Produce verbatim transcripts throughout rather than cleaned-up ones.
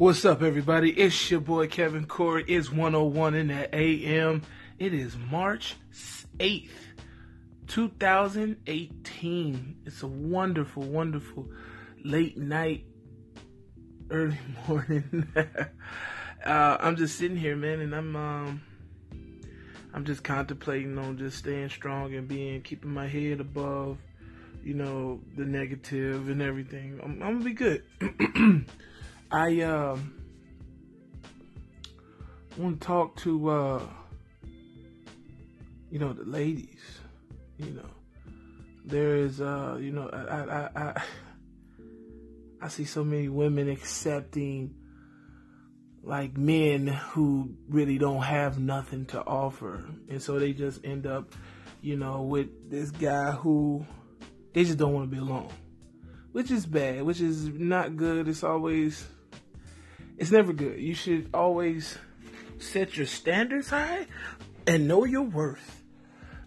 What's up, everybody? It's your boy Kevin Corey. It's one oh one in the A M. It is March eighth, two thousand eighteen. It's a wonderful, wonderful late night, early morning. uh, I'm just sitting here, man, and I'm um, I'm just contemplating on just staying strong and being keeping my head above, you know, the negative and everything. I'm, I'm gonna be good. I um, want to talk to, uh, you know, the ladies. You know, there is, uh, you know, I, I, I, I see so many women accepting, like, men who really don't have nothing to offer. And so they just end up, you know, with this guy who they just don't want to be alone, which is bad, which is not good. It's always... It's never good. You should always set your standards high and know your worth.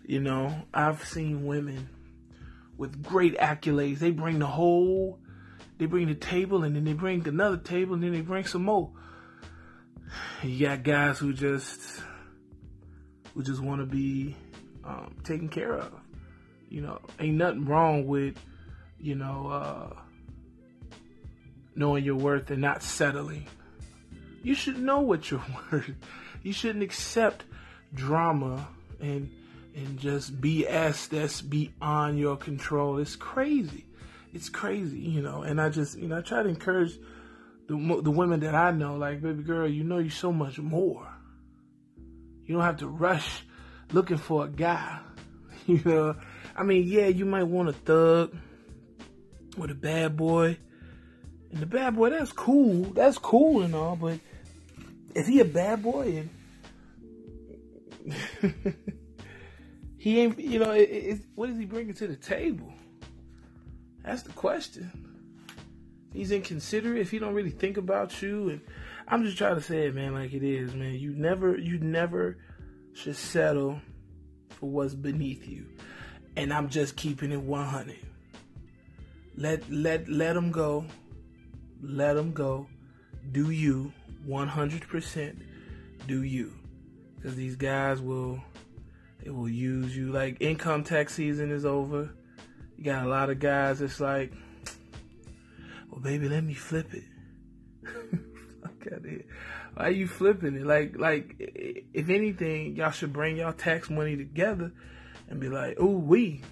You know, I've seen women with great accolades. They bring the whole, they bring the table, and then they bring another table, and then they bring some more. You got guys who just, who just want to be um, taken care of. You know, ain't nothing wrong with, you know, uh, knowing your worth and not settling. You should know what you're worth. You shouldn't accept drama and and just B S that's beyond your control. It's crazy. It's crazy, you know. And I just, you know, I try to encourage the the women that I know, like, baby girl, you know, you so much more. You don't have to rush looking for a guy. You know, I mean, yeah, you might want a thug with a bad boy. And the bad boy, that's cool. That's cool and all, but is he a bad boy? And he ain't, you know, it, it, what is he bringing to the table? That's the question. He's inconsiderate if he don't really think about you. And I'm just trying to say it, man, like it is, man. You never, you never should settle for what's beneath you. And I'm just keeping it one hundred. Let, let, let them go. Let them go. Do you one hundred percent? Do you? Because these guys will, they will use you. Like, income tax season is over. You got a lot of guys that's like, well, baby, let me flip it. Fuck out of here. Why are you flipping it? Like, like, if anything, y'all should bring y'all tax money together and be like, ooh, we,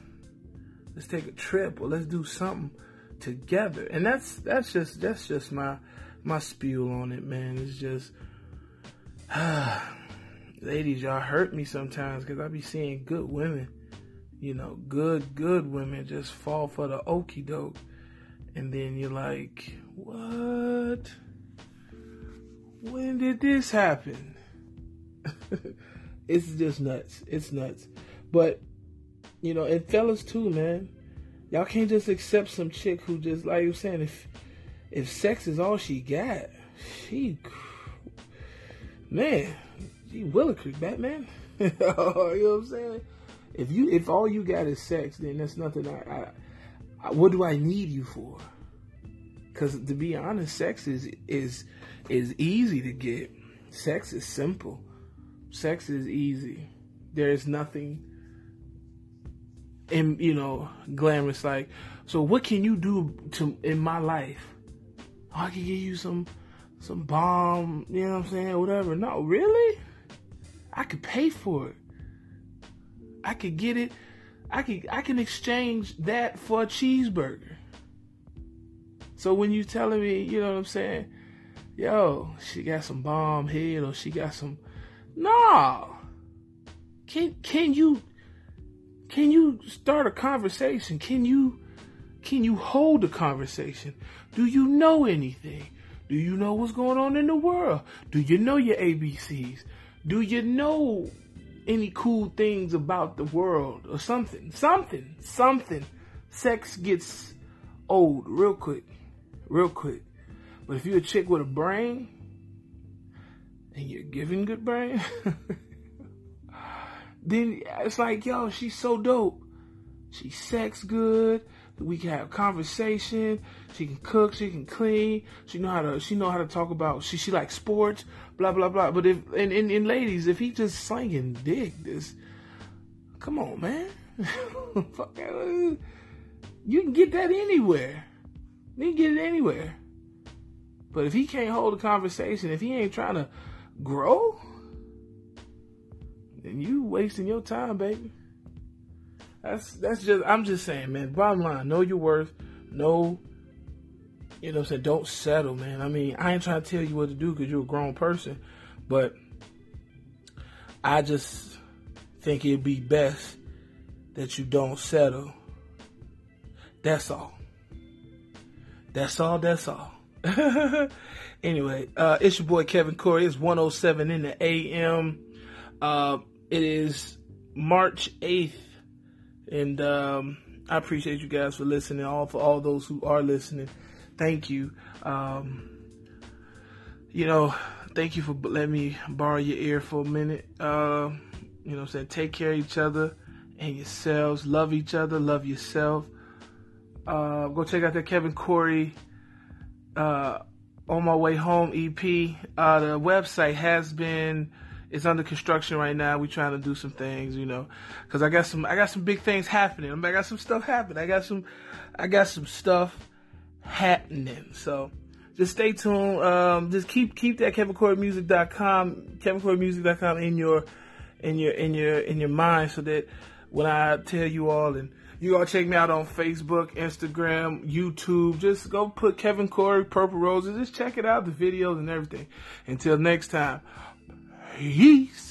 let's take a trip or let's do something together. And that's that's just that's just my my spiel on it, man. It's just ladies, y'all hurt me sometimes because I be seeing good women, you know, good good women just fall for the okie doke, and then you're like, what? When did this happen? It's just nuts. It's nuts. But you know, and fellas too, man. Y'all can't just accept some chick who just, like you're saying, if if sex is all she got, she, man, she Willikers, Batman. You know what I'm saying? If you if all you got is sex, then that's nothing. I, I, I what do I need you for? Because to be honest, sex is is is easy to get. Sex is simple. Sex is easy. There is nothing, and, you know, glamorous. Like, so what can you do to in my life? Oh, I can give you some some bomb, you know what I'm saying, whatever. No, really? I could pay for it. I could get it. I could I can exchange that for a cheeseburger. So when you telling me, you know what I'm saying, yo, she got some bomb head or she got some, no. Can can you Can you start a conversation? Can you, can you hold a conversation? Do you know anything? Do you know what's going on in the world? Do you know your A B Cs? Do you know any cool things about the world or something? Something, something. Sex gets old real quick, real quick. But if you're a chick with a brain and you're giving good brain, then it's like, yo, she's so dope. She sex good. We can have conversation. She can cook. She can clean. She know how to. She know how to talk about. She she likes sports. Blah blah blah. But if and and, and ladies, if he just slinging dick, this. Come on, man. Fuck that. You can get that anywhere. You can get it anywhere. But if he can't hold a conversation, if he ain't trying to grow, then you wasting your time, baby. That's that's just I'm just saying, man. Bottom line, know your worth. Know, you know what I'm saying, don't settle, man. I mean, I ain't trying to tell you what to do because you're a grown person, but I just think it'd be best that you don't settle. That's all. That's all, that's all. Anyway, uh, it's your boy Kevin Corey. It's one oh seven in the A M. Uh, it is March eighth. And um, I appreciate you guys for listening. All for all those who are listening, thank you. Um, you know, thank you for letting me borrow your ear for a minute. Uh, you know what I'm saying? Take care of each other and yourselves. Love each other. Love yourself. Uh, go check out that Kevin Corey uh, On My Way Home E P. Uh, the website has been... It's under construction right now. We're trying to do some things, you know, because I got some, I got some big things happening. I got some stuff happening. I got some, I got some stuff happening. So just stay tuned. Um, just keep, keep that Kevin Corey Music dot com, Kevin Corey Music dot com in your, in your, in your, in your mind, so that when I tell you all, and you all check me out on Facebook, Instagram, YouTube, just go put Kevin Corey, Purple Roses, just check it out, the videos and everything. Until next time. Peace.